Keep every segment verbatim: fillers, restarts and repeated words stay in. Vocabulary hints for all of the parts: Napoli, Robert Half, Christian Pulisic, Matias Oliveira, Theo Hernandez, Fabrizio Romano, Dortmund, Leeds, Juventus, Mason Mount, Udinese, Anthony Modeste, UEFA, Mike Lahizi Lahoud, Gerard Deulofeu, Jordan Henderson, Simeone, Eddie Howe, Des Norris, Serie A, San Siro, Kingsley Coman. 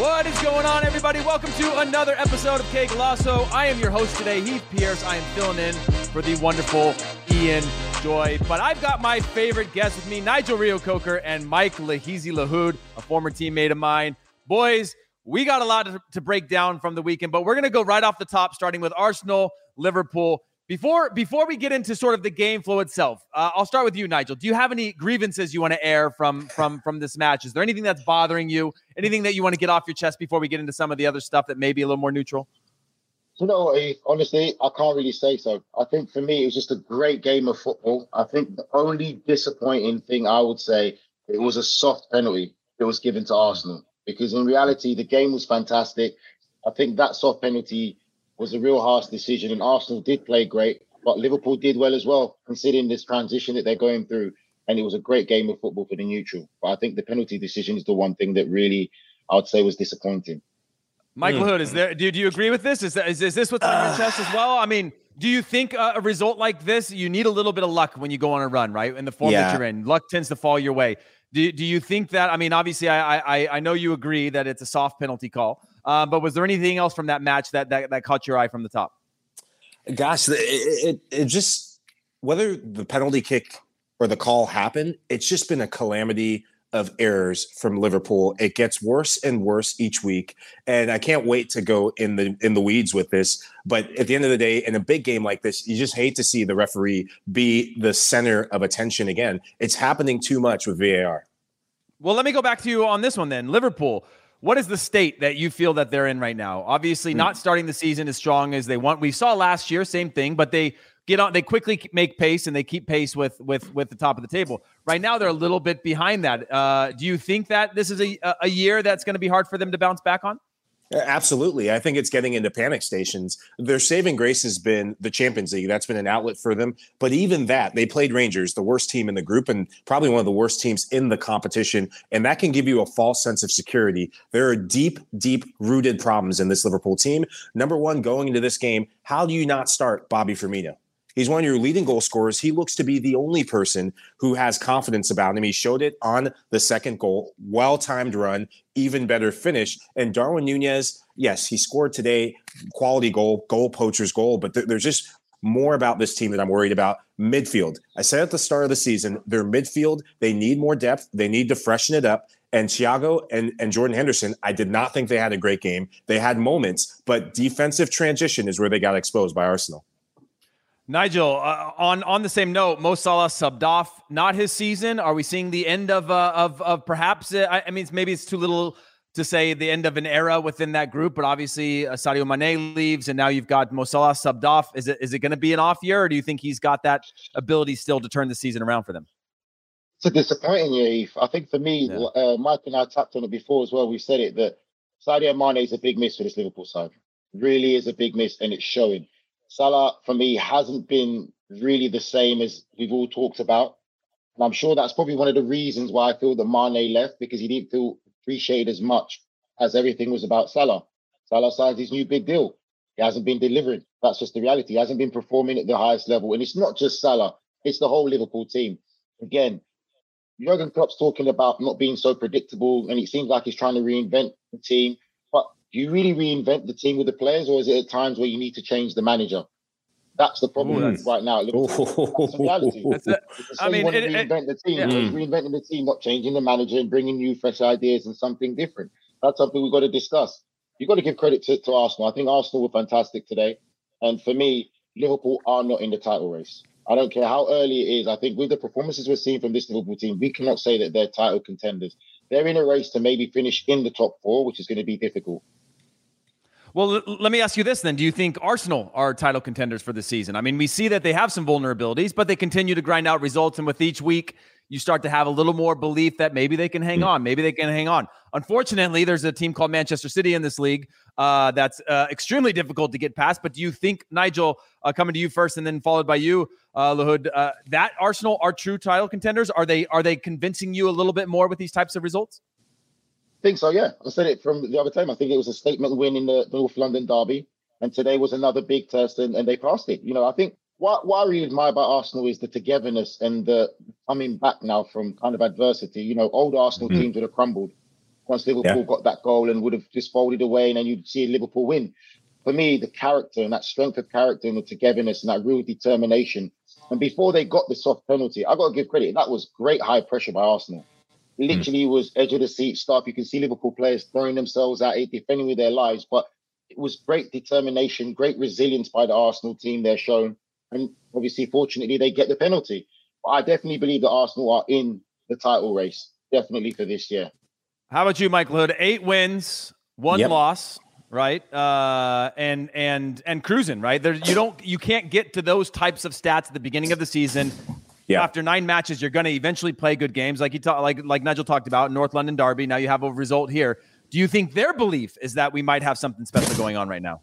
What is going on, everybody? Welcome to another episode of K Golasso. I am your host today, Heath Pierce. I am filling in for the wonderful Ian Joy. But I've got my favorite guests with me, Nigel Rio Coker and Mike Lahizi Lahoud, a former teammate of mine. Boys, we got a lot to break down from the weekend, but we're going to go right off the top, starting with Arsenal, Liverpool. Before before we get into sort of the game flow itself, uh, I'll start with you, Nigel. Do you have any grievances you want to air from from from this match? Is there anything that's bothering you? Anything that you want to get off your chest before we get into some of the other stuff that may be a little more neutral? You know what, Heath? Honestly, I can't really say so. I think for me, it was just a great game of football. I think the only disappointing thing I would say, it was a soft penalty that was given to Arsenal. Because in reality, the game was fantastic. I think that soft penalty was a real harsh decision, and Arsenal did play great, but Liverpool did well as well, considering this transition that they're going through, and it was a great game of football for the neutral. But I think the penalty decision is the one thing that really, I would say, was disappointing. Michael mm. Hood, is there? Do, do you agree with this? Is, that, is, is this what's on uh, your chest as well? I mean, do you think uh, a result like this, you need a little bit of luck when you go on a run, right? In the form yeah. that you're in, luck tends to fall your way. Do, do you think that, I mean, obviously, I, I, I know you agree that it's a soft penalty call, Uh, but was there anything else from that match that that, that caught your eye from the top? Gosh, it, it it just, whether the penalty kick or the call happened, it's just been a calamity of errors from Liverpool. It gets worse and worse each week, and I can't wait to go in the in the weeds with this. But at the end of the day, in a big game like this, you just hate to see the referee be the center of attention again. It's happening too much with V A R. Well, let me go back to you on this one then, Liverpool. What is the state that you feel that they're in right now? Obviously, mm. not starting the season as strong as they want. We saw last year, same thing, but they get on, they quickly make pace and they keep pace with with with the top of the table. Right now, they're a little bit behind that. Uh, do you think that this is a a year that's going to be hard for them to bounce back on? Absolutely. I think it's getting into panic stations. Their saving grace has been the Champions League. That's been an outlet for them. But even that, they played Rangers, the worst team in the group and probably one of the worst teams in the competition. And that can give you a false sense of security. There are deep, deep rooted problems in this Liverpool team. Number one, going into this game, how do you not start Bobby Firmino? He's one of your leading goal scorers. He looks to be the only person who has confidence about him. He showed it on the second goal. Well-timed run, even better finish. And Darwin Nunez, yes, he scored today. Quality goal, goal poacher's goal. But th- there's just more about this team that I'm worried about. Midfield. I said at the start of the season, their midfield, they need more depth. They need to freshen it up. And Thiago and, and Jordan Henderson, I did not think they had a great game. They had moments, but defensive transition is where they got exposed by Arsenal. Nigel, uh, on, on the same note, Mo Salah subbed off. Not his season. Are we seeing the end of uh, of of perhaps? Uh, I, I mean, it's, maybe it's too little to say the end of an era within that group. But obviously, uh, Sadio Mané leaves, and now you've got Mo Salah subbed off. Is it is it going to be an off year, or do you think he's got that ability still to turn the season around for them? It's a disappointing year, Eve. I think for me, yeah. uh, Mike and I tapped on it before as well. We said it that Sadio Mané is a big miss for this Liverpool side. Really is a big miss, and it's showing. Salah, for me, hasn't been really the same as we've all talked about. And I'm sure that's probably one of the reasons why I feel that Mané left, because he didn't feel appreciated as much as everything was about Salah. Salah signs his new big deal. He hasn't been delivering. That's just the reality. He hasn't been performing at the highest level. And it's not just Salah. It's the whole Liverpool team. Again, Jurgen Klopp's talking about not being so predictable, and it seems like he's trying to reinvent the team. But do you really reinvent the team with the players, or is it at times where you need to change the manager? That's the problem mm. right now. At Liverpool. That's the reality. That's it. I mean, you want it, to reinvent it, the team. Yeah. Mm. Reinventing the team, not changing the manager and bringing new, fresh ideas and something different. That's something we've got to discuss. You've got to give credit to, to Arsenal. I think Arsenal were fantastic today. And for me, Liverpool are not in the title race. I don't care how early it is. I think with the performances we're seeing from this Liverpool team, we cannot say that they're title contenders. They're in a race to maybe finish in the top four, which is going to be difficult. Well, l- let me ask you this then. Do you think Arsenal are title contenders for this season? I mean, we see that they have some vulnerabilities, but they continue to grind out results. And with each week, you start to have a little more belief that maybe they can hang on. Maybe they can hang on. Unfortunately, there's a team called Manchester City in this league uh, that's uh, extremely difficult to get past. But do you think, Nigel, uh, coming to you first and then followed by you, uh, Lahoud, uh, that Arsenal are true title contenders? Are they are they convincing you a little bit more with these types of results? I think so, yeah. I said it from the other time. I think it was a statement win in the North London derby. And today was another big test, and, and they passed it. You know, I think... What, what I really admire about Arsenal is the togetherness and the coming back now from kind of adversity. You know, old Arsenal mm-hmm. teams would have crumbled once Liverpool yeah. got that goal and would have just folded away, and then you'd see Liverpool win. For me, the character and that strength of character and the togetherness and that real determination. And before they got the soft penalty, I got to give credit. That was great high pressure by Arsenal. It literally mm-hmm. was edge of the seat stuff. You can see Liverpool players throwing themselves at it, defending with their lives. But it was great determination, great resilience by the Arsenal team they're shown. And obviously, fortunately, they get the penalty. But I definitely believe that Arsenal are in the title race, definitely for this year. How about you, Mike Lahoud? Eight wins, one yep. loss, right? Uh, and and and cruising, right? There, you don't, you can't get to those types of stats at the beginning of the season. Yeah. After nine matches, you're going to eventually play good games, like you ta- like like Nigel talked about, North London derby. Now you have a result here. Do you think their belief is that we might have something special going on right now?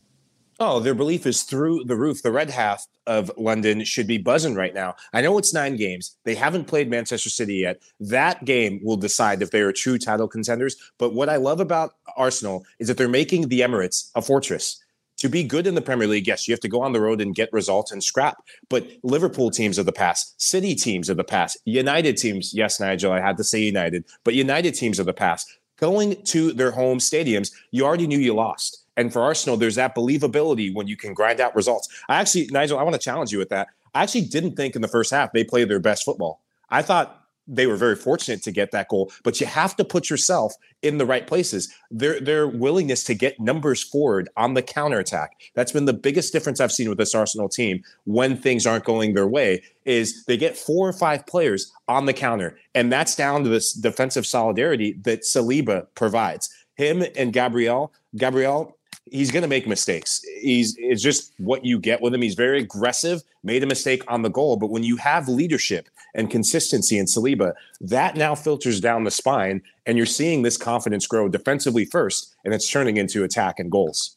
Oh, their belief is through the roof. The red half of London should be buzzing right now. I know it's nine games. They haven't played Manchester City yet. That game will decide if they are true title contenders. But what I love about Arsenal is that they're making the Emirates a fortress. To be good in the Premier League, yes, you have to go on the road and get results and scrap. But Liverpool teams of the past, City teams of the past, United teams, yes, Nigel, I had to say United, but United teams of the past, going to their home stadiums, you already knew you lost. And for Arsenal, there's that believability when you can grind out results. I actually, Nigel, I want to challenge you with that. I actually didn't think in the first half they played their best football. I thought they were very fortunate to get that goal, but you have to put yourself in the right places. Their their willingness to get numbers forward on the counterattack, that's been the biggest difference I've seen with this Arsenal team when things aren't going their way, is they get four or five players on the counter, and that's down to this defensive solidarity that Saliba provides. Him and Gabriel, Gabriel... He's going to make mistakes. He's It's just what you get with him. He's very aggressive, made a mistake on the goal. But when you have leadership and consistency in Saliba, that now filters down the spine, and you're seeing this confidence grow defensively first, and it's turning into attack and goals.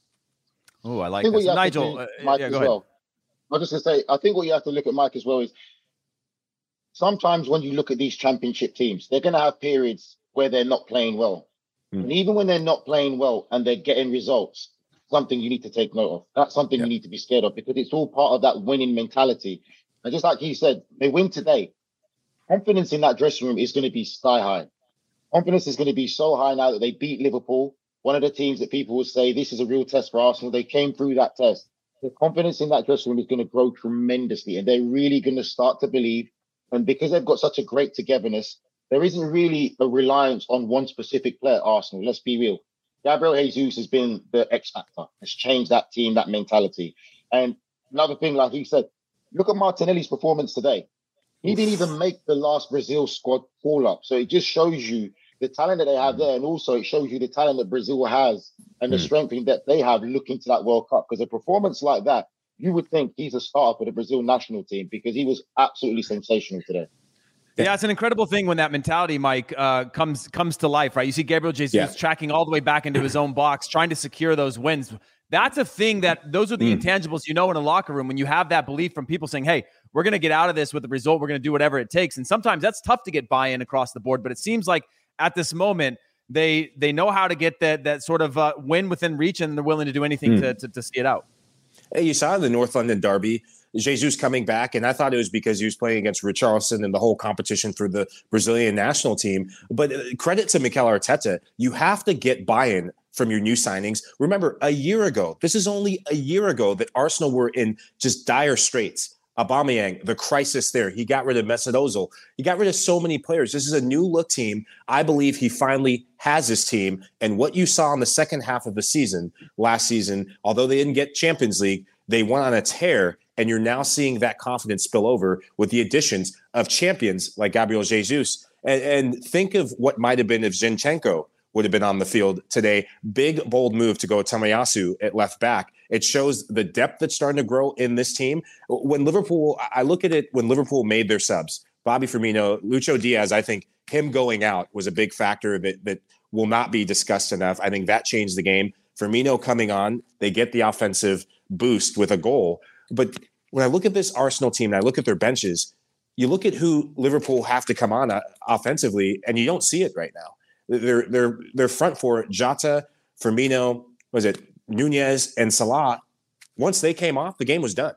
Oh, I like I this. Nigel, uh, Mike yeah, as well. I was just going to say, I think what you have to look at, Mike, as well is sometimes when you look at these championship teams, they're going to have periods where they're not playing well. Mm. And even when they're not playing well and they're getting results, something you need to take note of. That's something yeah. you need to be scared of, because it's all part of that winning mentality. And just like he said, they win today. Confidence in that dressing room is going to be sky high. Confidence is going to be so high now that they beat Liverpool, one of the teams that people will say, this is a real test for Arsenal. They came through that test. The confidence in that dressing room is going to grow tremendously, and they're really going to start to believe. And because they've got such a great togetherness, there isn't really a reliance on one specific player at Arsenal. Let's be real. Gabriel Jesus has been the X factor. Has changed that team, that mentality. And another thing, like he said, look at Martinelli's performance today. He didn't even make the last Brazil squad call-up. So it just shows you the talent that they have there, and also it shows you the talent that Brazil has and the strength in that they have looking to that World Cup. Because a performance like that, you would think he's a starter for the Brazil national team, because he was absolutely sensational today. Yeah, it's an incredible thing when that mentality, Mike, uh, comes comes to life, right? You see Gabriel Jesus yeah. tracking all the way back into his own box, trying to secure those wins. That's a thing that those are the mm. intangibles, you know, in a locker room when you have that belief from people saying, hey, we're going to get out of this with the result. We're going to do whatever it takes. And sometimes that's tough to get buy-in across the board. But it seems like at this moment, they they know how to get that that sort of uh, win within reach, and they're willing to do anything mm. to, to, to see it out. Hey, you saw the North London derby, Jesus coming back, and I thought it was because he was playing against Richarlison and the whole competition for the Brazilian national team. But credit to Mikel Arteta, you have to get buy-in from your new signings. Remember, a year ago, this is only a year ago that Arsenal were in just dire straits. Aubameyang, the crisis there. He got rid of Mesut Ozil. He got rid of so many players. This is a new look team. I believe he finally has his team. And what you saw in the second half of the season, last season, although they didn't get Champions League, they went on a tear, and you're now seeing that confidence spill over with the additions of champions like Gabriel Jesus. And, and think of what might have been if Zinchenko would have been on the field today. Big, bold move to go Tomiyasu at left back. It shows the depth that's starting to grow in this team. When Liverpool, I look at it, when Liverpool made their subs, Bobby Firmino, Lucho Diaz, I think him going out was a big factor that, that will not be discussed enough. I think that changed the game. Firmino coming on, they get the offensive boost with a goal. But when I look at this Arsenal team and I look at their benches, you look at who Liverpool have to come on offensively, and you don't see it right now. They're, they're, they're front four, Jota, Firmino, was it Nunez and Salah. Once they came off, the game was done.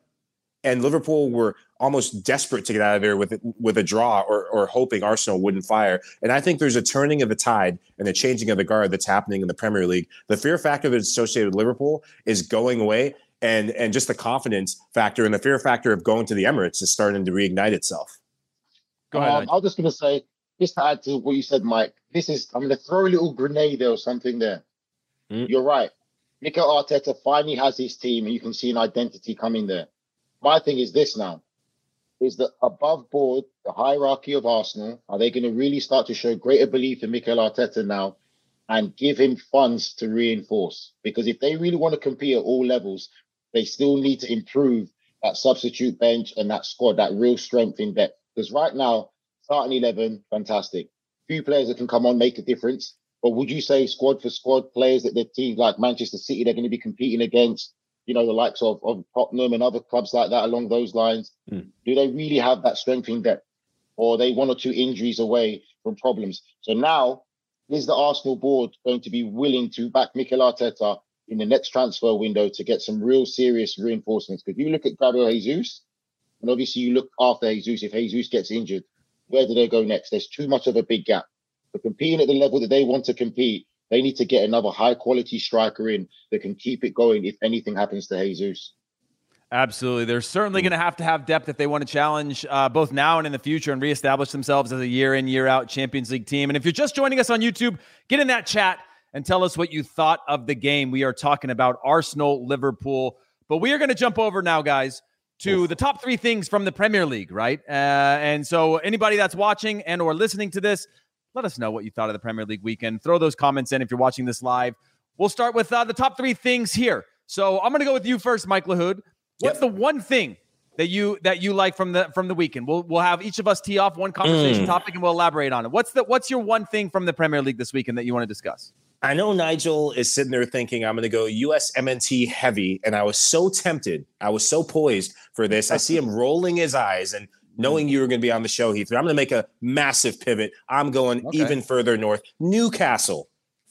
And Liverpool were almost desperate to get out of there with with a draw or, or hoping Arsenal wouldn't fire. And I think there's a turning of the tide and a changing of the guard that's happening in the Premier League. The fear factor that's associated with Liverpool is going away, and and just the confidence factor and the fear factor of going to the Emirates is starting to reignite itself. Go ahead. Um, I was just going to say, just to add to what you said, Mike, this is, I'm going to throw a little grenade or something there. Mm. You're right. Mikel Arteta finally has his team, and you can see an identity coming there. My thing is this now, is that above board, the hierarchy of Arsenal, are they going to really start to show greater belief in Mikel Arteta now and give him funds to reinforce? Because if they really want to compete at all levels, they still need to improve that substitute bench and that squad, that real strength in depth. Because right now, starting eleven, fantastic. Few players that can come on, make a difference. But would you say squad for squad players that the teams like Manchester City, they're going to be competing against, you know, the likes of, of Tottenham and other clubs like that along those lines? Mm. Do they really have that strength in depth? Or are they one or two injuries away from problems? So now, is the Arsenal board going to be willing to back Mikel Arteta in the next transfer window to get some real serious reinforcements? Because you look at Gabriel Jesus, and obviously you look after Jesus. If Jesus gets injured, where do they go next? There's too much of a big gap. But competing at the level that they want to compete, they need to get another high-quality striker in that can keep it going if anything happens to Jesus. Absolutely. They're certainly going to have to have depth if they want to challenge uh, both now and in the future and reestablish themselves as a year-in, year-out Champions League team. And if you're just joining us on YouTube, get in that chat and tell us what you thought of the game. We are talking about Arsenal-Liverpool. But we are going to jump over now, guys, to the top three things from the Premier League, right? Uh, and so anybody that's watching and or listening to this, let us know what you thought of the Premier League weekend. Throw those comments in if you're watching this live. We'll start with uh, the top three things here. So I'm going to go with you first, Mike Lahoud. What's yep. the one thing that you that you like from the from the weekend? We'll we'll have each of us tee off one conversation mm. topic and we'll elaborate on it. What's the what's your one thing from the Premier League this weekend that you want to discuss? I know Nigel is sitting there thinking I'm going to go U S M N T heavy, and I was so tempted. I was so poised for this. I see him rolling his eyes and knowing you were going to be on the show, Heath. I'm going to make a massive pivot. I'm going okay. even further north. Newcastle.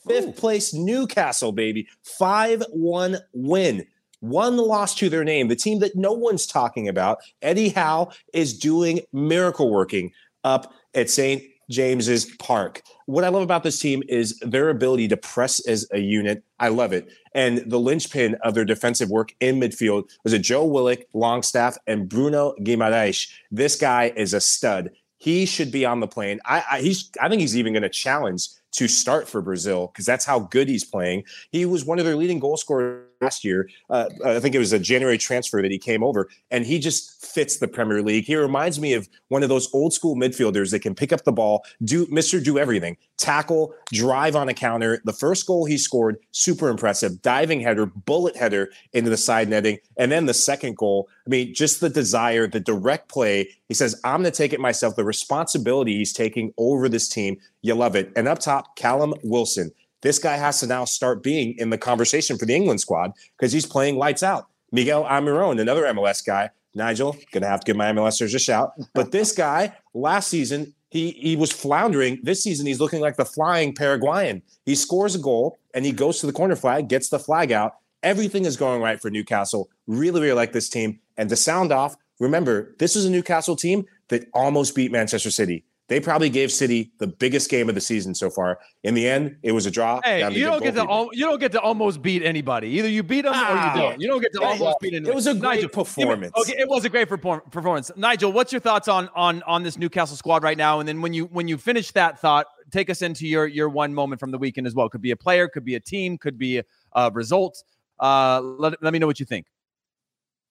Fifth Ooh. place, Newcastle, baby. five one win. One loss to their name. The team that no one's talking about. Eddie Howe is doing miracle working up at Saint James's Park. What I love about this team is their ability to press as a unit. I love it. And the linchpin of their defensive work in midfield was a Joe Willock, Longstaff, and Bruno Guimaraes. This guy is a stud. He should be on the plane. I, I, he's, I think he's even going to challenge to start for Brazil because that's how good he's playing. He was one of their leading goal scorers last year. Uh, I think it was a January transfer that he came over, and he just fits the Premier League. He reminds me of one of those old school midfielders that can pick up the ball, do Mister Do Everything, tackle, drive on a counter. The first goal he scored, super impressive, diving header, bullet header into the side netting. And then the second goal, I mean, just the desire, the direct play. He says, I'm going to take it myself. The responsibility he's taking over this team, you love it. And up top, Callum Wilson. This guy has to now start being in the conversation for the England squad because he's playing lights out. Miguel Almirón, another M L S guy. Nigel, going to have to give my MLSers a shout. But this guy, last season, he he was floundering. This season, he's looking like the flying Paraguayan. He scores a goal, and he goes to the corner flag, gets the flag out. Everything is going right for Newcastle. Really, really like this team. And to sound off, remember, this is a Newcastle team that almost beat Manchester City. They probably gave City the biggest game of the season so far. In the end, it was a draw. Hey, you don't get to al- you don't get to almost beat anybody. Either you beat them ah, or you don't. You don't get to yeah, almost yeah. beat anybody. It was a great Nigel, performance. Okay, it was a great perform- performance. Nigel, what's your thoughts on on on this Newcastle squad right now? And then when you when you finish that thought, take us into your your one moment from the weekend as well. Could be a player, could be a team, could be a uh, result. Uh, let let me know what you think.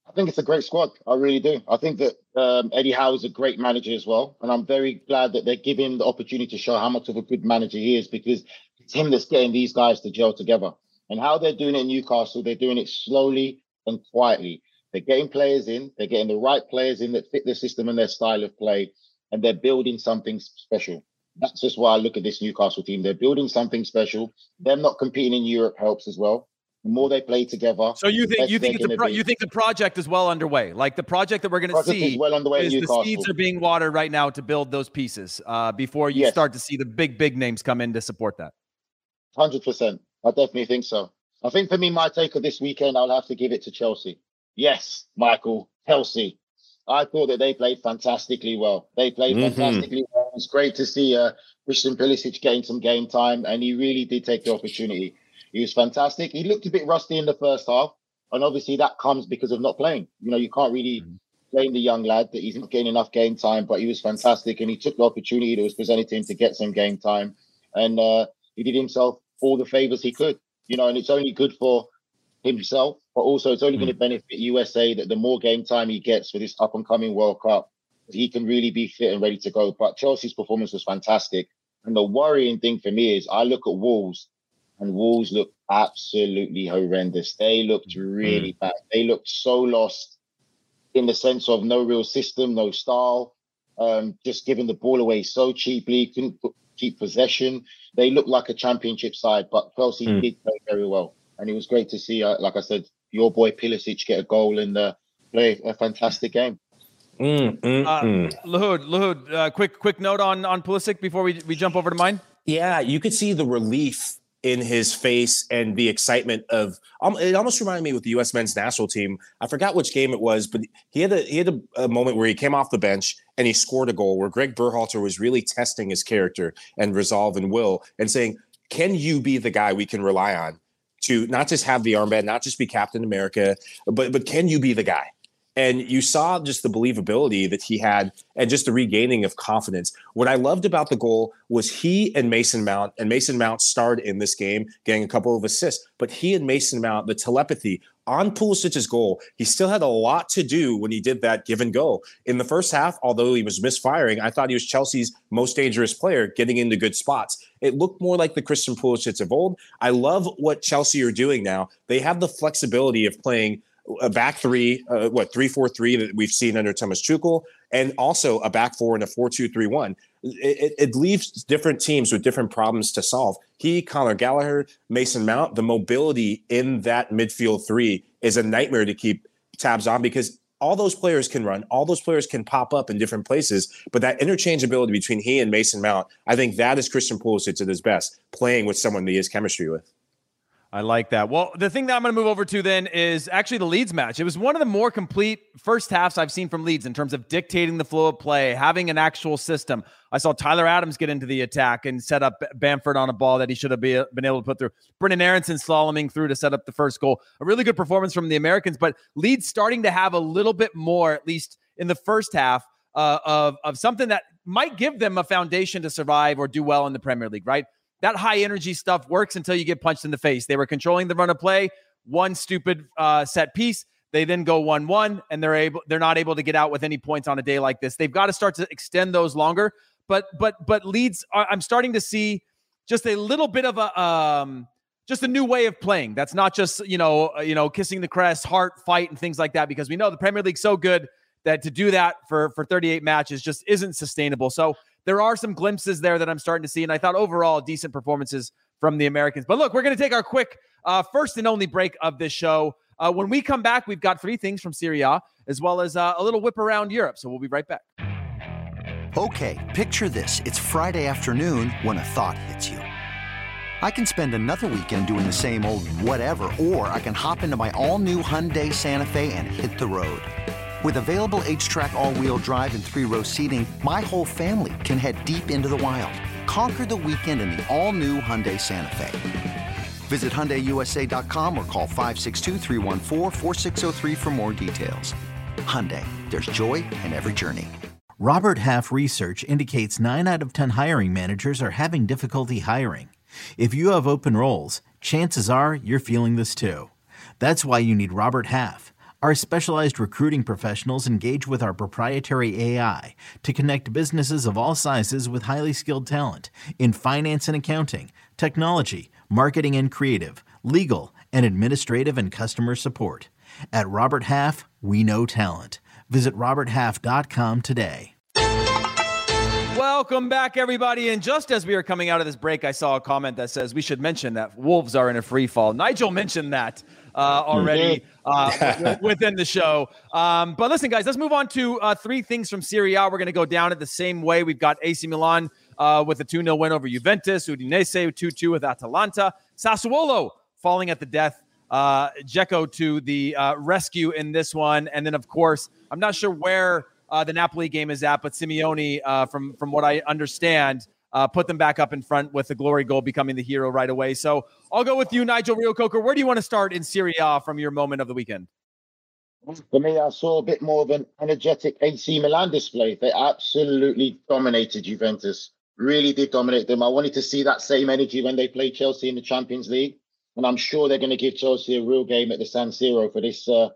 I think it's a great squad. I really do. I think that um, Eddie Howe is a great manager as well. And I'm very glad that they give him the opportunity to show how much of a good manager he is, because it's him that's getting these guys to gel together. And how they're doing it in Newcastle, they're doing it slowly and quietly. They're getting players in. They're getting the right players in that fit their system and their style of play. And they're building something special. That's just why I look at this Newcastle team. They're building something special. Them not competing in Europe helps as well. The more they play together. So you think you think it's a pro- you think the project is well underway? Like the project that we're going to see is well underway. Is the seeds are being watered right now to build those pieces uh, before you yes. start to see the big big names come in to support that. one hundred percent. I definitely think so. I think for me, my take of this weekend, I'll have to give it to Chelsea. Yes, Michael, Chelsea. I thought that they played fantastically well. They played mm-hmm. fantastically well. It's great to see uh, Christian Pulisic gain some game time, and he really did take the opportunity. He was fantastic. He looked a bit rusty in the first half. And obviously that comes because of not playing. You know, you can't really blame the young lad that he's not getting enough game time, but he was fantastic. And he took the opportunity that was presented to him to get some game time. And uh, he did himself all the favors he could, you know, and it's only good for himself, but also it's only mm-hmm. going to benefit U S A that the more game time he gets for this up and coming World Cup, he can really be fit and ready to go. But Chelsea's performance was fantastic. And the worrying thing for me is I look at Wolves. And Wolves looked absolutely horrendous. They looked really mm. bad. They looked so lost in the sense of no real system, no style, um, just giving the ball away so cheaply, couldn't keep possession. They looked like a championship side, but Chelsea mm. did play very well. And it was great to see, uh, like I said, your boy Pulisic get a goal and uh, play a fantastic game. Mm, mm, uh, mm. Lahoud, Lahoud, uh, quick quick note on, on Pulisic before we, we jump over to mine. Yeah, you could see the relief in his face and the excitement of um, it almost reminded me with the U S men's national team. I forgot which game it was, but he had a he had a, a moment where he came off the bench and he scored a goal where Greg Berhalter was really testing his character and resolve and will and saying, can you be the guy we can rely on to not just have the armband, not just be Captain America, but but can you be the guy? And you saw just the believability that he had and just the regaining of confidence. What I loved about the goal was he and Mason Mount, and Mason Mount starred in this game, getting a couple of assists, but he and Mason Mount, the telepathy on Pulisic's goal, he still had a lot to do when he did that give and go. In the first half, although he was misfiring, I thought he was Chelsea's most dangerous player getting into good spots. It looked more like the Christian Pulisic of old. I love what Chelsea are doing now. They have the flexibility of playing a back three, uh, what, three four three that we've seen under Thomas Tuchel, and also a back four and a four two three one. It, it leaves different teams with different problems to solve. He, Conor Gallagher, Mason Mount, the mobility in that midfield three is a nightmare to keep tabs on because all those players can run, all those players can pop up in different places, but that interchangeability between he and Mason Mount, I think that is Christian Pulisic at his best, playing with someone that he has chemistry with. I like that. Well, the thing that I'm going to move over to then is actually the Leeds match. It was one of the more complete first halves I've seen from Leeds in terms of dictating the flow of play, having an actual system. I saw Tyler Adams get into the attack and set up Bamford on a ball that he should have be, been able to put through. Brendan Aronson slaloming through to set up the first goal. A really good performance from the Americans, but Leeds starting to have a little bit more, at least in the first half, uh, of, of something that might give them a foundation to survive or do well in the Premier League, right? that high energy stuff works until you get punched in the face. They were controlling the run of play, one stupid uh, set piece. They then go one one, and they're able they're not able to get out with any points on a day like this. They've got to start to extend those longer. But but but Leeds, are, I'm starting to see just a little bit of a um, just a new way of playing. That's not just you know you know kissing the crest, heart, fight, and things like that. Because we know the Premier League's so good that to do that for for thirty-eight matches just isn't sustainable. So there are some glimpses there that I'm starting to see, and I thought overall decent performances from the Americans. But look, we're going to take our quick uh, first and only break of this show. Uh, when we come back, we've got three things from Serie A, as well as uh, a little whip around Europe. So we'll be right back. Okay, picture this. It's Friday afternoon when a thought hits you. I can spend another weekend doing the same old whatever, or I can hop into my all-new Hyundai Santa Fe and hit the road. With available H-Track all-wheel drive and three-row seating, my whole family can head deep into the wild. Conquer the weekend in the all-new Hyundai Santa Fe. Visit Hyundai U S A dot com or call five six two, three one four, four six zero three for more details. Hyundai, there's joy in every journey. Robert Half research indicates nine out of ten hiring managers are having difficulty hiring. If you have open roles, chances are you're feeling this too. That's why you need Robert Half. Our specialized recruiting professionals engage with our proprietary A I to connect businesses of all sizes with highly skilled talent in finance and accounting, technology, marketing and creative, legal, and administrative and customer support. At Robert Half, we know talent. Visit robert half dot com today. Welcome back, everybody. And just as we were coming out of this break, I saw a comment that says we should mention that Wolves are in a free fall. Nigel mentioned that uh, already uh, within the show. Um, but listen, guys, let's move on to uh, three things from Serie A. We're going to go down it the same way. We've got A C Milan Uh, with a two nil win over Juventus, Udinese two two with Atalanta, Sassuolo falling at the death, uh, Dzeko to the uh, rescue in this one. And then, of course, I'm not sure where uh, the Napoli game is at, but Simeone, uh, from, from what I understand, uh, put them back up in front with the glory goal, becoming the hero right away. So I'll go with you, Nigel Rio Coker. Where do you want to start in Serie A from your moment of the weekend? For me, I saw a bit more of an energetic A C Milan display. They absolutely dominated Juventus. Really did dominate them. I wanted to see that same energy when they play Chelsea in the Champions League. And I'm sure they're going to give Chelsea a real game at the San Siro for this uh,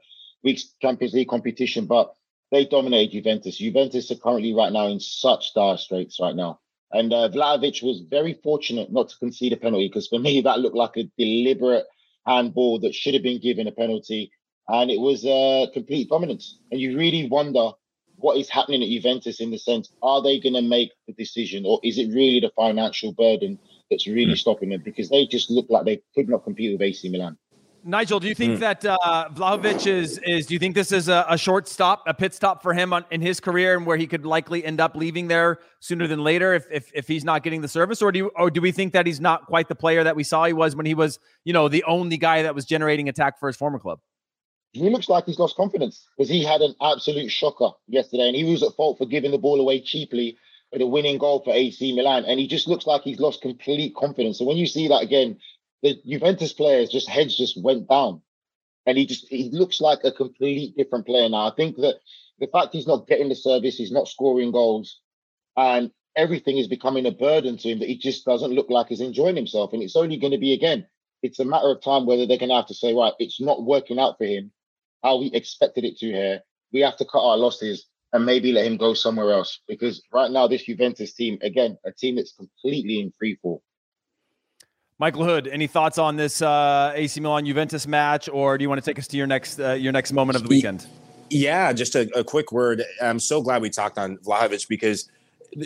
week's Champions League competition. But they dominated Juventus. Juventus are dire right now in such dire straits right now. And uh, Vlahovic was very fortunate not to concede a penalty, because for me, that looked like a deliberate handball that should have been given a penalty. And it was uh, complete dominance. And you really wonder what is happening at Juventus, in the sense, are they going to make the decision, or is it really the financial burden that's really mm. stopping them? Because they just look like they could not compete with A C Milan. Nigel, do you think mm. that uh, Vlahovic is, is, do you think this is a, a short stop, a pit stop for him on, in his career, and where he could likely end up leaving there sooner than later if, if if he's not getting the service? Or do you, or do we think that he's not quite the player that we saw he was when he was, you know, the only guy that was generating attack for his former club? He looks like he's lost confidence, because he had an absolute shocker yesterday, and he was at fault for giving the ball away cheaply for the winning goal for A C Milan. And he just looks like he's lost complete confidence. So when you see that again, the Juventus players, just heads just went down, and he just he looks like a complete different player now. I think that the fact he's not getting the service, he's not scoring goals, and everything is becoming a burden to him, that he just doesn't look like he's enjoying himself. And it's only going to be, again, it's a matter of time whether they're going to have to say, right, it's not working out for him how we expected it to here. We have to cut our losses and maybe let him go somewhere else. Because right now, this Juventus team, again, a team that's completely in free fall. Mike Lahoud, any thoughts on this uh, A C Milan-Juventus match, or do you want to take us to your next uh, your next moment of the weekend? Yeah, just a, a quick word. I'm so glad we talked on Vlahovic, because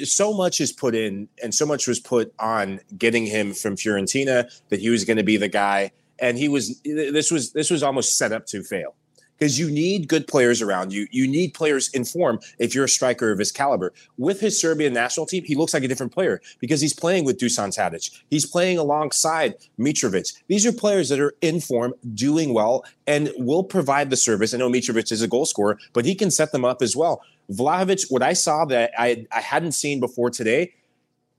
so much is put in and so much was put on getting him from Fiorentina, that he was going to be the guy. And he was. This was this was almost set up to fail. Because you need good players around you. You need players in form if you're a striker of his caliber. With his Serbian national team, he looks like a different player, because he's playing with Dusan Tadic. He's playing alongside Mitrovic. These are players that are in form, doing well, and will provide the service. I know Mitrovic is a goal scorer, but he can set them up as well. Vlahovic, what I saw that I, I hadn't seen before today,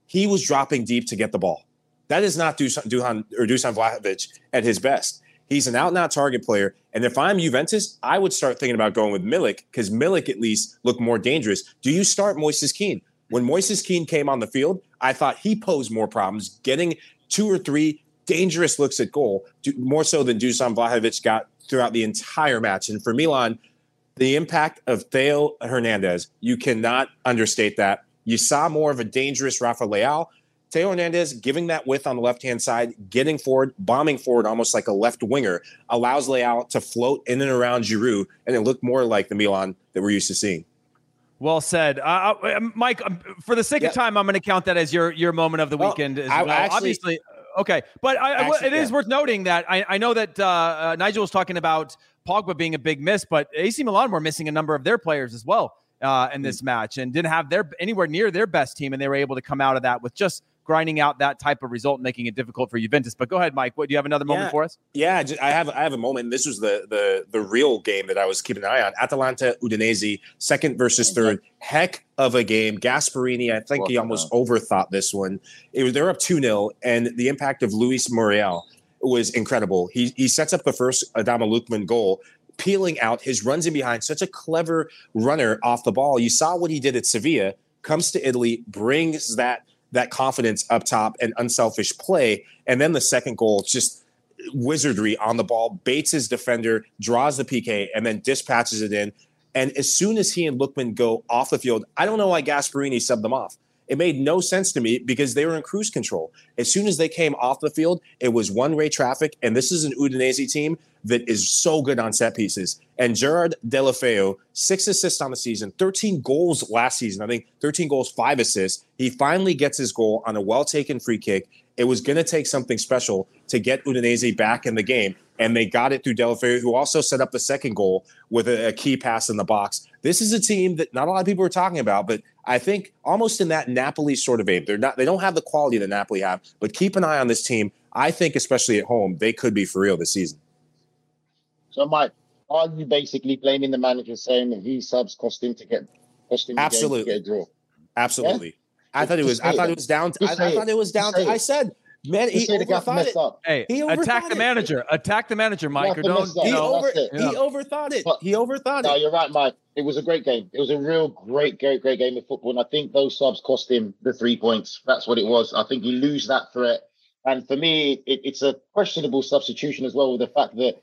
he was dropping deep to get the ball. That is not Dusan, Duhan, or Dusan Vlahovic at his best. He's an out-and-out target player. And if I'm Juventus, I would start thinking about going with Milik, because Milik at least looked more dangerous. Do you start Moises Kean? When Moises Kean came on the field, I thought he posed more problems, getting two or three dangerous looks at goal, more so than Dusan Vlahovic got throughout the entire match. And for Milan, the impact of Theo Hernandez, you cannot understate that. You saw more of a dangerous Rafa Leal. Theo Hernandez giving that width on the left-hand side, getting forward, bombing forward almost like a left winger, allows Leal to float in and around Giroud, and it looked more like the Milan that we're used to seeing. Well said. Uh, Mike, for the sake yeah. of time, I'm going to count that as your your moment of the well, weekend as I, well. Actually, Obviously, okay. But I, actually, it is yeah. worth noting that I, I know that uh, uh, Nigel was talking about Pogba being a big miss, but A C Milan were missing a number of their players as well uh, in this mm-hmm. match, and didn't have their anywhere near their best team, and they were able to come out of that with just grinding out that type of result, making it difficult for Juventus. But go ahead, Mike. What, do you have another moment yeah. for us? Yeah, I have I have a moment. This was the the the real game that I was keeping an eye on. Atalanta, Udinese, second versus third. Heck of a game. Gasperini, I think well, he almost no. overthought this one. It was, they're up two nil, and the impact of Luis Muriel was incredible. He he sets up the first Adama Lookman goal, peeling out his runs in behind. Such a clever runner off the ball. You saw what he did at Sevilla. Comes to Italy, brings that that confidence up top and unselfish play. And then the second goal, just wizardry on the ball, baits his defender, draws the P K, and then dispatches it in. And as soon as he and Lookman go off the field, I don't know why Gasperini subbed them off. It made no sense to me because they were in cruise control. As soon as they came off the field, it was one-way traffic. And this is an Udinese team that is so good on set pieces. And Gerard Deulofeu, six assists on the season, thirteen goals last season. I think thirteen goals, five assists. He finally gets his goal on a well-taken free kick. It was going to take something special to get Udinese back in the game. And they got it through Deulofeu, who also set up the second goal with a, a key pass in the box. This is a team that not a lot of people are talking about, but I think almost in that Napoli sort of vein. They're not, they don't have the quality that Napoli have, but keep an eye on this team. I think, especially at home, they could be for real this season. So, Mike, are you basically blaming the manager, saying that he subs cost him to get cost him Absolutely. to get a draw? Absolutely. Yeah? I thought it was. I thought it was down. To, I, I thought it was down. To, I said, man, he overthought it. Up. Hey, he overthought attack it. the manager. Attack the manager, Mike. Or don't, he, no, over, it. he yeah. overthought it. But, he overthought no, it. No, you're right, Mike. It was a great game. It was a real great, great, great game of football. And I think those subs cost him the three points. That's what it was. I think you lose that threat. And for me, it, it's a questionable substitution as well, with the fact that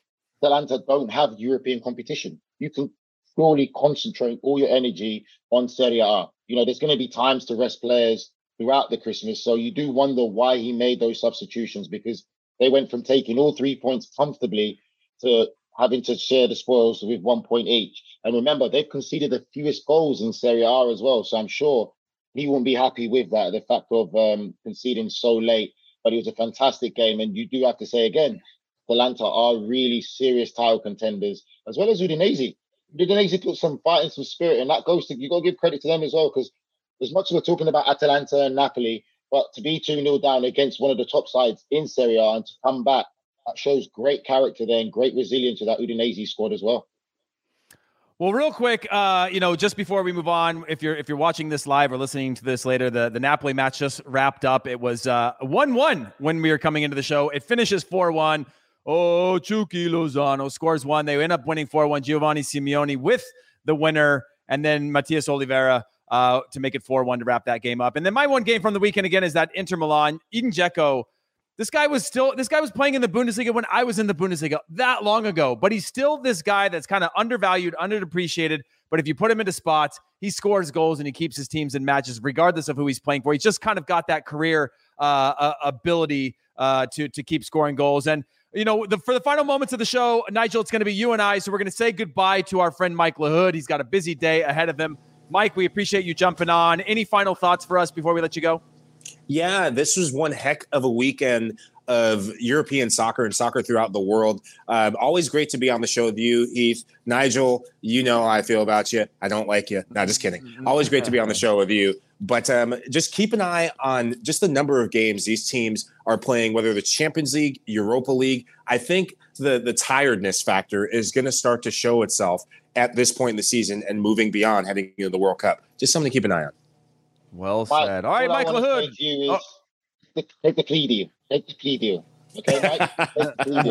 Atalanta don't have European competition. You can surely concentrate all your energy on Serie A. You know, there's going to be times to rest players throughout the Christmas. So you do wonder why he made those substitutions, because they went from taking all three points comfortably to having to share the spoils with one point each. And remember, they've conceded the fewest goals in Serie A as well. So I'm sure he won't be happy with that, the fact of um, conceding so late. But it was a fantastic game. And you do have to say again, Atalanta are really serious title contenders, as well as Udinese. Udinese put some fight and some spirit, and that goes to, you got to give credit to them as well, because as much as we're talking about Atalanta and Napoli, but to be two nil down against one of the top sides in Serie A and to come back, that shows great character there and great resilience to that Udinese squad as well. Well, real quick, uh, you know, just before we move on, if you're if you're watching this live or listening to this later, the, the Napoli match just wrapped up. It was uh, one one when we were coming into the show. It finishes four one. Oh, Chucky Lozano scores one. They end up winning four one. Giovanni Simeone with the winner, and then Matias Oliveira uh, to make it four one to wrap that game up. And then my one game from the weekend again is that Inter Milan, Edin Dzeko. This guy was still, this guy was playing in the Bundesliga when I was in the Bundesliga that long ago, but he's still this guy that's kind of undervalued, underappreciated. But if you put him into spots, he scores goals and he keeps his teams in matches, regardless of who he's playing for. He's just kind of got that career uh, ability uh, to, to keep scoring goals. And, you know, the, for the final moments of the show, Nigel, it's going to be you and I. So we're going to say goodbye to our friend Mike Lahoud. He's got a busy day ahead of him. Mike, we appreciate you jumping on. Any final thoughts for us before we let you go? Yeah, this was one heck of a weekend of European soccer and soccer throughout the world. Uh, always great to be on the show with you, Heath. Nigel, you know how I feel about you. I don't like you. No, just kidding. Always great to be on the show with you. But um, just keep an eye on just the number of games these teams are playing, whether the Champions League, Europa League. I think the the tiredness factor is going to start to show itself at this point in the season and moving beyond, heading into the World Cup. Just something to keep an eye on. Well said. All right, Mike Lahoud. Take the plea deal. Take the plea deal. Okay, Mike, take the plea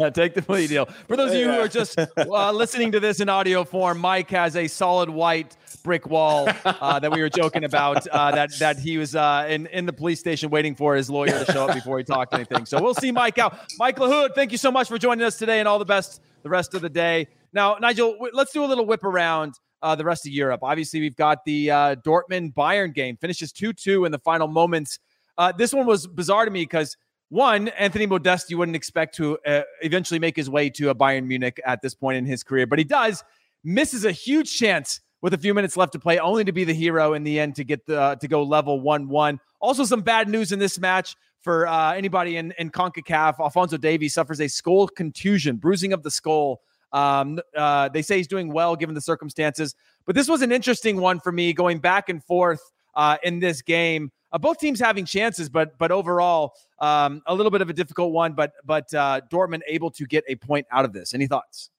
deal. Take the plea deal. For those of you yeah. who are just uh, listening to this in audio form, Mike has a solid white brick wall uh, that we were joking about uh, that that he was uh, in, in the police station waiting for his lawyer to show up before he talked anything. So we'll see Mike out. Mike Lahoud, thank you so much for joining us today, and all the best the rest of the day. Now, Nigel, let's do a little whip around uh, the rest of Europe. Obviously, we've got the uh, Dortmund-Bayern game. Finishes two two in the final moments. Uh, this one was bizarre to me because, one, Anthony Modeste, you wouldn't expect to uh, eventually make his way to a Bayern Munich at this point in his career, but he does. Misses a huge chance with a few minutes left to play, only to be the hero in the end to get the uh, to go level one one. Also, some bad news in this match for uh, anybody in, in CONCACAF. Alphonso Davies suffers a skull contusion, bruising of the skull. Um, uh, they say he's doing well given the circumstances, but this was an interesting one for me, going back and forth uh, in this game. Uh, both teams having chances, but but overall, um, a little bit of a difficult one. But but uh, Dortmund able to get a point out of this. Any thoughts?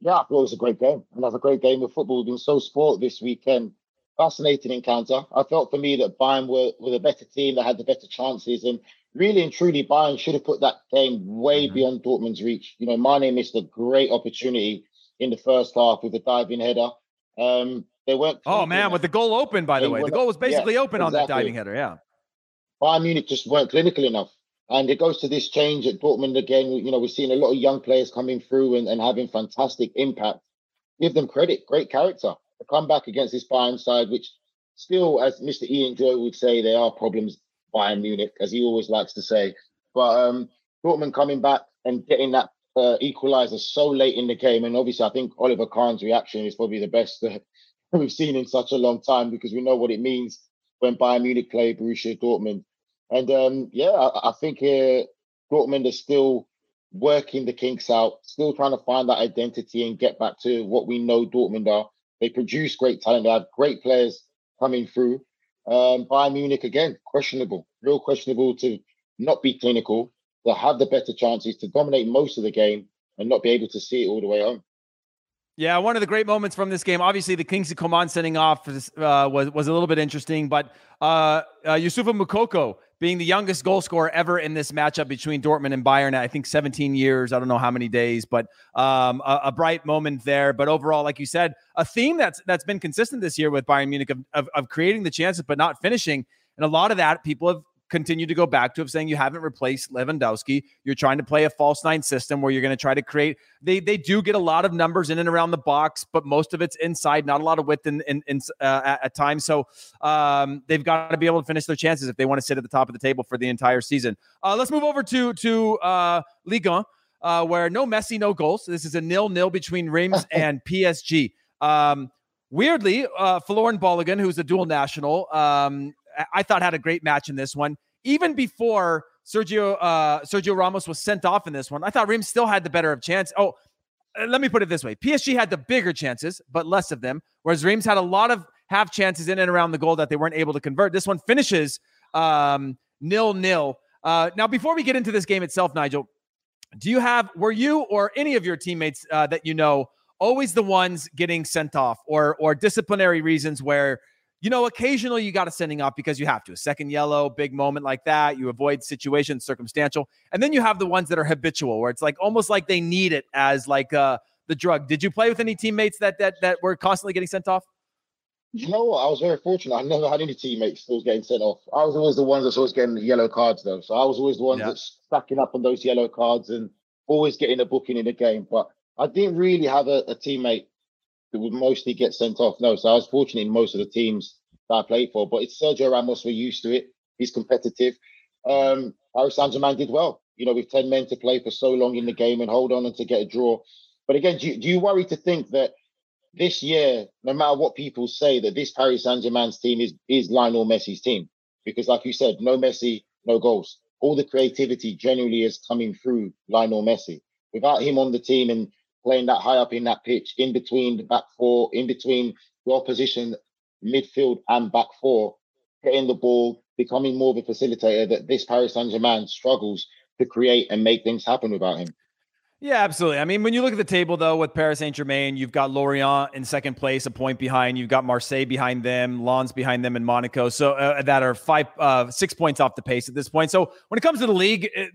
Yeah, I thought it was a great game. Another great game of football. We've been so spoiled this weekend. Fascinating encounter. I felt for me that Bayern were, were the better team. They had the better chances. And really and truly, Bayern should have put that game way mm-hmm. beyond Dortmund's reach. You know, Mane missed a great opportunity in the first half with a diving header. Um, They weren't oh man, with the goal open, by the way. The goal was basically yeah, open exactly. on that diving header, yeah. Bayern Munich just weren't clinical enough. And it goes to this change at Dortmund again. You know, we're seeing a lot of young players coming through and, and having fantastic impact. Give them credit, great character. The comeback against this Bayern side, which still, as Mister Ian Joy would say, they are problems Bayern Munich, as he always likes to say. But um, Dortmund coming back and getting that uh, equaliser so late in the game. And obviously, I think Oliver Kahn's reaction is probably the best uh, we've seen in such a long time, because we know what it means when Bayern Munich play Borussia Dortmund. And um, yeah, I, I think uh, Dortmund are still working the kinks out, still trying to find that identity and get back to what we know Dortmund are. They produce great talent. They have great players coming through. Um, Bayern Munich, again, questionable, real questionable to not be clinical, to have the better chances, to dominate most of the game and not be able to see it all the way home. Yeah, one of the great moments from this game, obviously the Kingsley Coman sending off uh, was, was a little bit interesting, but uh, uh, Yusufa Moukoko being the youngest goal scorer ever in this matchup between Dortmund and Bayern, I think seventeen years, I don't know how many days, but um, a, a bright moment there. But overall, like you said, a theme that's that's been consistent this year with Bayern Munich of, of, of creating the chances but not finishing, and a lot of that people have continue to go back to, of saying you haven't replaced Lewandowski. You're trying to play a false nine system where you're going to try to create. They they do get a lot of numbers in and around the box, but most of it's inside, not a lot of width in, in, in, uh, at, at times. So um, they've got to be able to finish their chances if they want to sit at the top of the table for the entire season. Uh, let's move over to to uh, Ligue one, uh, where no Messi, no goals. This is a nil-nil between Reims and P S G. Um, weirdly, uh, Florin Balogun, who's a dual national, um, I thought had a great match in this one. Even before Sergio uh, Sergio Ramos was sent off in this one, I thought Reims still had the better of chance. Oh, let me put it this way. P S G had the bigger chances, but less of them, whereas Reims had a lot of half chances in and around the goal that they weren't able to convert. This one finishes um, nil-nil. Uh, now, before we get into this game itself, Nigel, do you have, were you or any of your teammates uh, that you know always the ones getting sent off or or disciplinary reasons where, you know, occasionally you got a sending off because you have to. A second yellow, big moment like that. You avoid situations, circumstantial. And then you have the ones that are habitual, where it's like almost like they need it as like uh, the drug. Did you play with any teammates that that that were constantly getting sent off? You know what? I was very fortunate. I never had any teammates that was getting sent off. I was always the ones that was always getting the yellow cards, though. So I was always the ones yeah. that's stacking up on those yellow cards and always getting a booking in the game. But I didn't really have a, a teammate that would mostly get sent off. No, so I was fortunate in most of the teams that I played for, but it's Sergio Ramos. We're used to it. He's competitive. Um, Paris Saint-Germain did well, you know, with ten men to play for so long in the game and hold on and to get a draw. But again, do you, do you worry to think that this year, no matter what people say, that this Paris Saint-Germain's team is, is Lionel Messi's team? Because like you said, no Messi, no goals. All the creativity generally is coming through Lionel Messi. Without him on the team and playing that high up in that pitch, in between the back four, in between the opposition midfield and back four, getting the ball, becoming more of a facilitator, that this Paris Saint-Germain struggles to create and make things happen without him. Yeah, absolutely. I mean, when you look at the table, though, with Paris Saint-Germain, you've got Lorient in second place, a point behind. You've got Marseille behind them, Lens behind them, and Monaco. So uh, that are five, uh, six points off the pace at this point. So when it comes to the league, it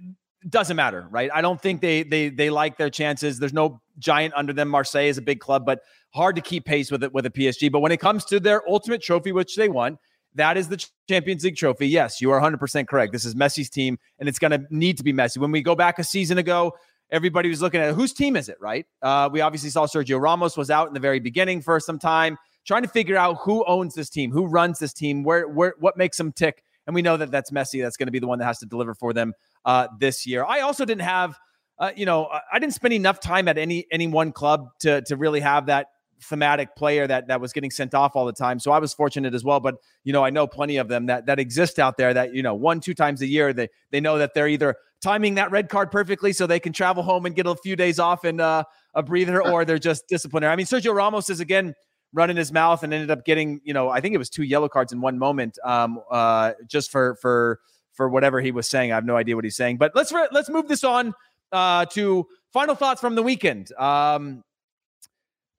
doesn't matter, right? I don't think they they they like their chances. There's no giant under them. Marseille is a big club, but hard to keep pace with it with a P S G. But when it comes to their ultimate trophy, which they won, that is the Champions League trophy. Yes, you are one hundred percent correct. This is Messi's team, and it's going to need to be Messi. When we go back a season ago, everybody was looking at whose team is it, right? Uh, we obviously saw Sergio Ramos was out in the very beginning for some time, trying to figure out who owns this team, who runs this team, where, where, what makes them tick. And we know that that's Messi. That's going to be the one that has to deliver for them uh, this year. I also didn't have, uh, you know, I didn't spend enough time at any any one club to to really have that thematic player that that was getting sent off all the time. So I was fortunate as well. But, you know, I know plenty of them that that exist out there that, you know, one, two times a year, they they know that they're either timing that red card perfectly so they can travel home and get a few days off and uh, a breather, or they're just disciplinary. I mean, Sergio Ramos is, again, running his mouth and ended up getting, you know, I think it was two yellow cards in one moment um, uh, just for for for whatever he was saying. I have no idea what he's saying. But let's re- let's move this on uh, to final thoughts from the weekend. Um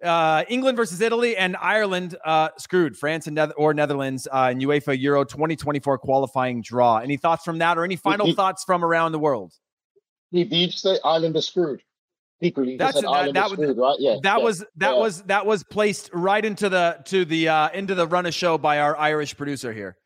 Uh, England versus Italy and Ireland uh, screwed France and Nether- or Netherlands uh, in UEFA Euro twenty twenty-four qualifying draw. Any thoughts from that, or any final did, thoughts from around the world? Did you say Ireland is screwed? Equally, that's said a, Ireland that, is screwed, that, right? Yeah, that yeah, was that yeah. was that was placed right into the to the uh, into the run of show by our Irish producer here.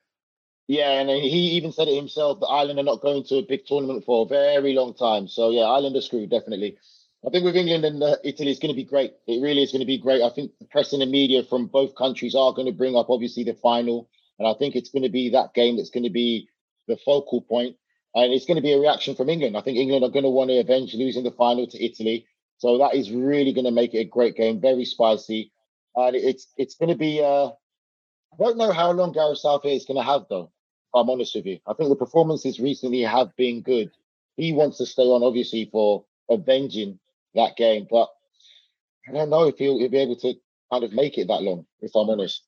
Yeah, and he even said it himself that Ireland are not going to a big tournament for a very long time. So yeah, Ireland is screwed, definitely. I think with England and uh, Italy, it's going to be great. It really is going to be great. I think the press and the media from both countries are going to bring up, obviously, the final. And I think it's going to be that game that's going to be the focal point. And it's going to be a reaction from England. I think England are going to want to avenge losing the final to Italy. So that is really going to make it a great game, very spicy. And it's it's going to be... Uh, I don't know how long Gareth Southgate is going to have, though, if I'm honest with you. I think the performances recently have been good. He wants to stay on, obviously, for avenging that game, but I don't know if he'll, he'll be able to kind of make it that long, if I'm honest.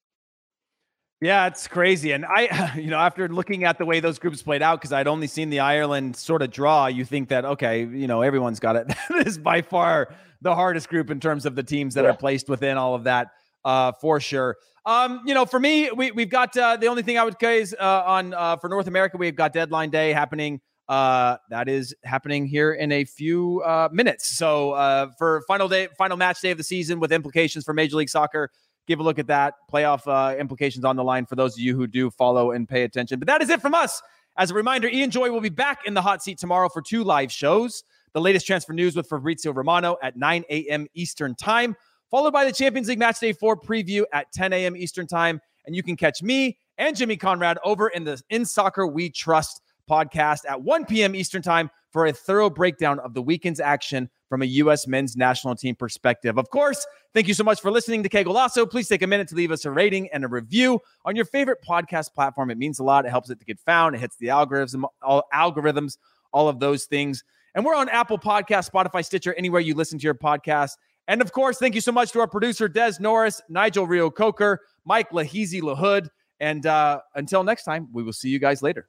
Yeah, it's crazy. And I, you know, after looking at the way those groups played out, because I'd only seen the Ireland sort of draw, you think that, okay, you know, everyone's got it. That is by far the hardest group in terms of the teams that yeah. are placed within all of that, uh, for sure. Um, you know, for me, we, we've got uh, the only thing I would say is uh, on uh, for North America, we've got deadline day happening. Uh, that is happening here in a few uh, minutes. So uh, for final day, final match day of the season with implications for Major League Soccer, give a look at that. Playoff uh, implications on the line for those of you who do follow and pay attention. But that is it from us. As a reminder, Ian Joy will be back in the hot seat tomorrow for two live shows. The latest transfer news with Fabrizio Romano at nine a.m. Eastern Time, followed by the Champions League Matchday four preview at ten a.m. Eastern Time. And you can catch me and Jimmy Conrad over in the In Soccer We Trust podcast at one p.m. Eastern Time for a thorough breakdown of the weekend's action from a U S men's national team perspective. Of course, thank you so much for listening to Che Golasso. Please take a minute to leave us a rating and a review on your favorite podcast platform. It means a lot. It helps it to get found. It hits the algorithm, all algorithms, all of those things. And we're on Apple Podcasts, Spotify, Stitcher, anywhere you listen to your podcast. And of course, thank you so much to our producer, Des Norris, Nigel Rio Coker, Mike Lahizi Lahoud. And uh, until next time, we will see you guys later.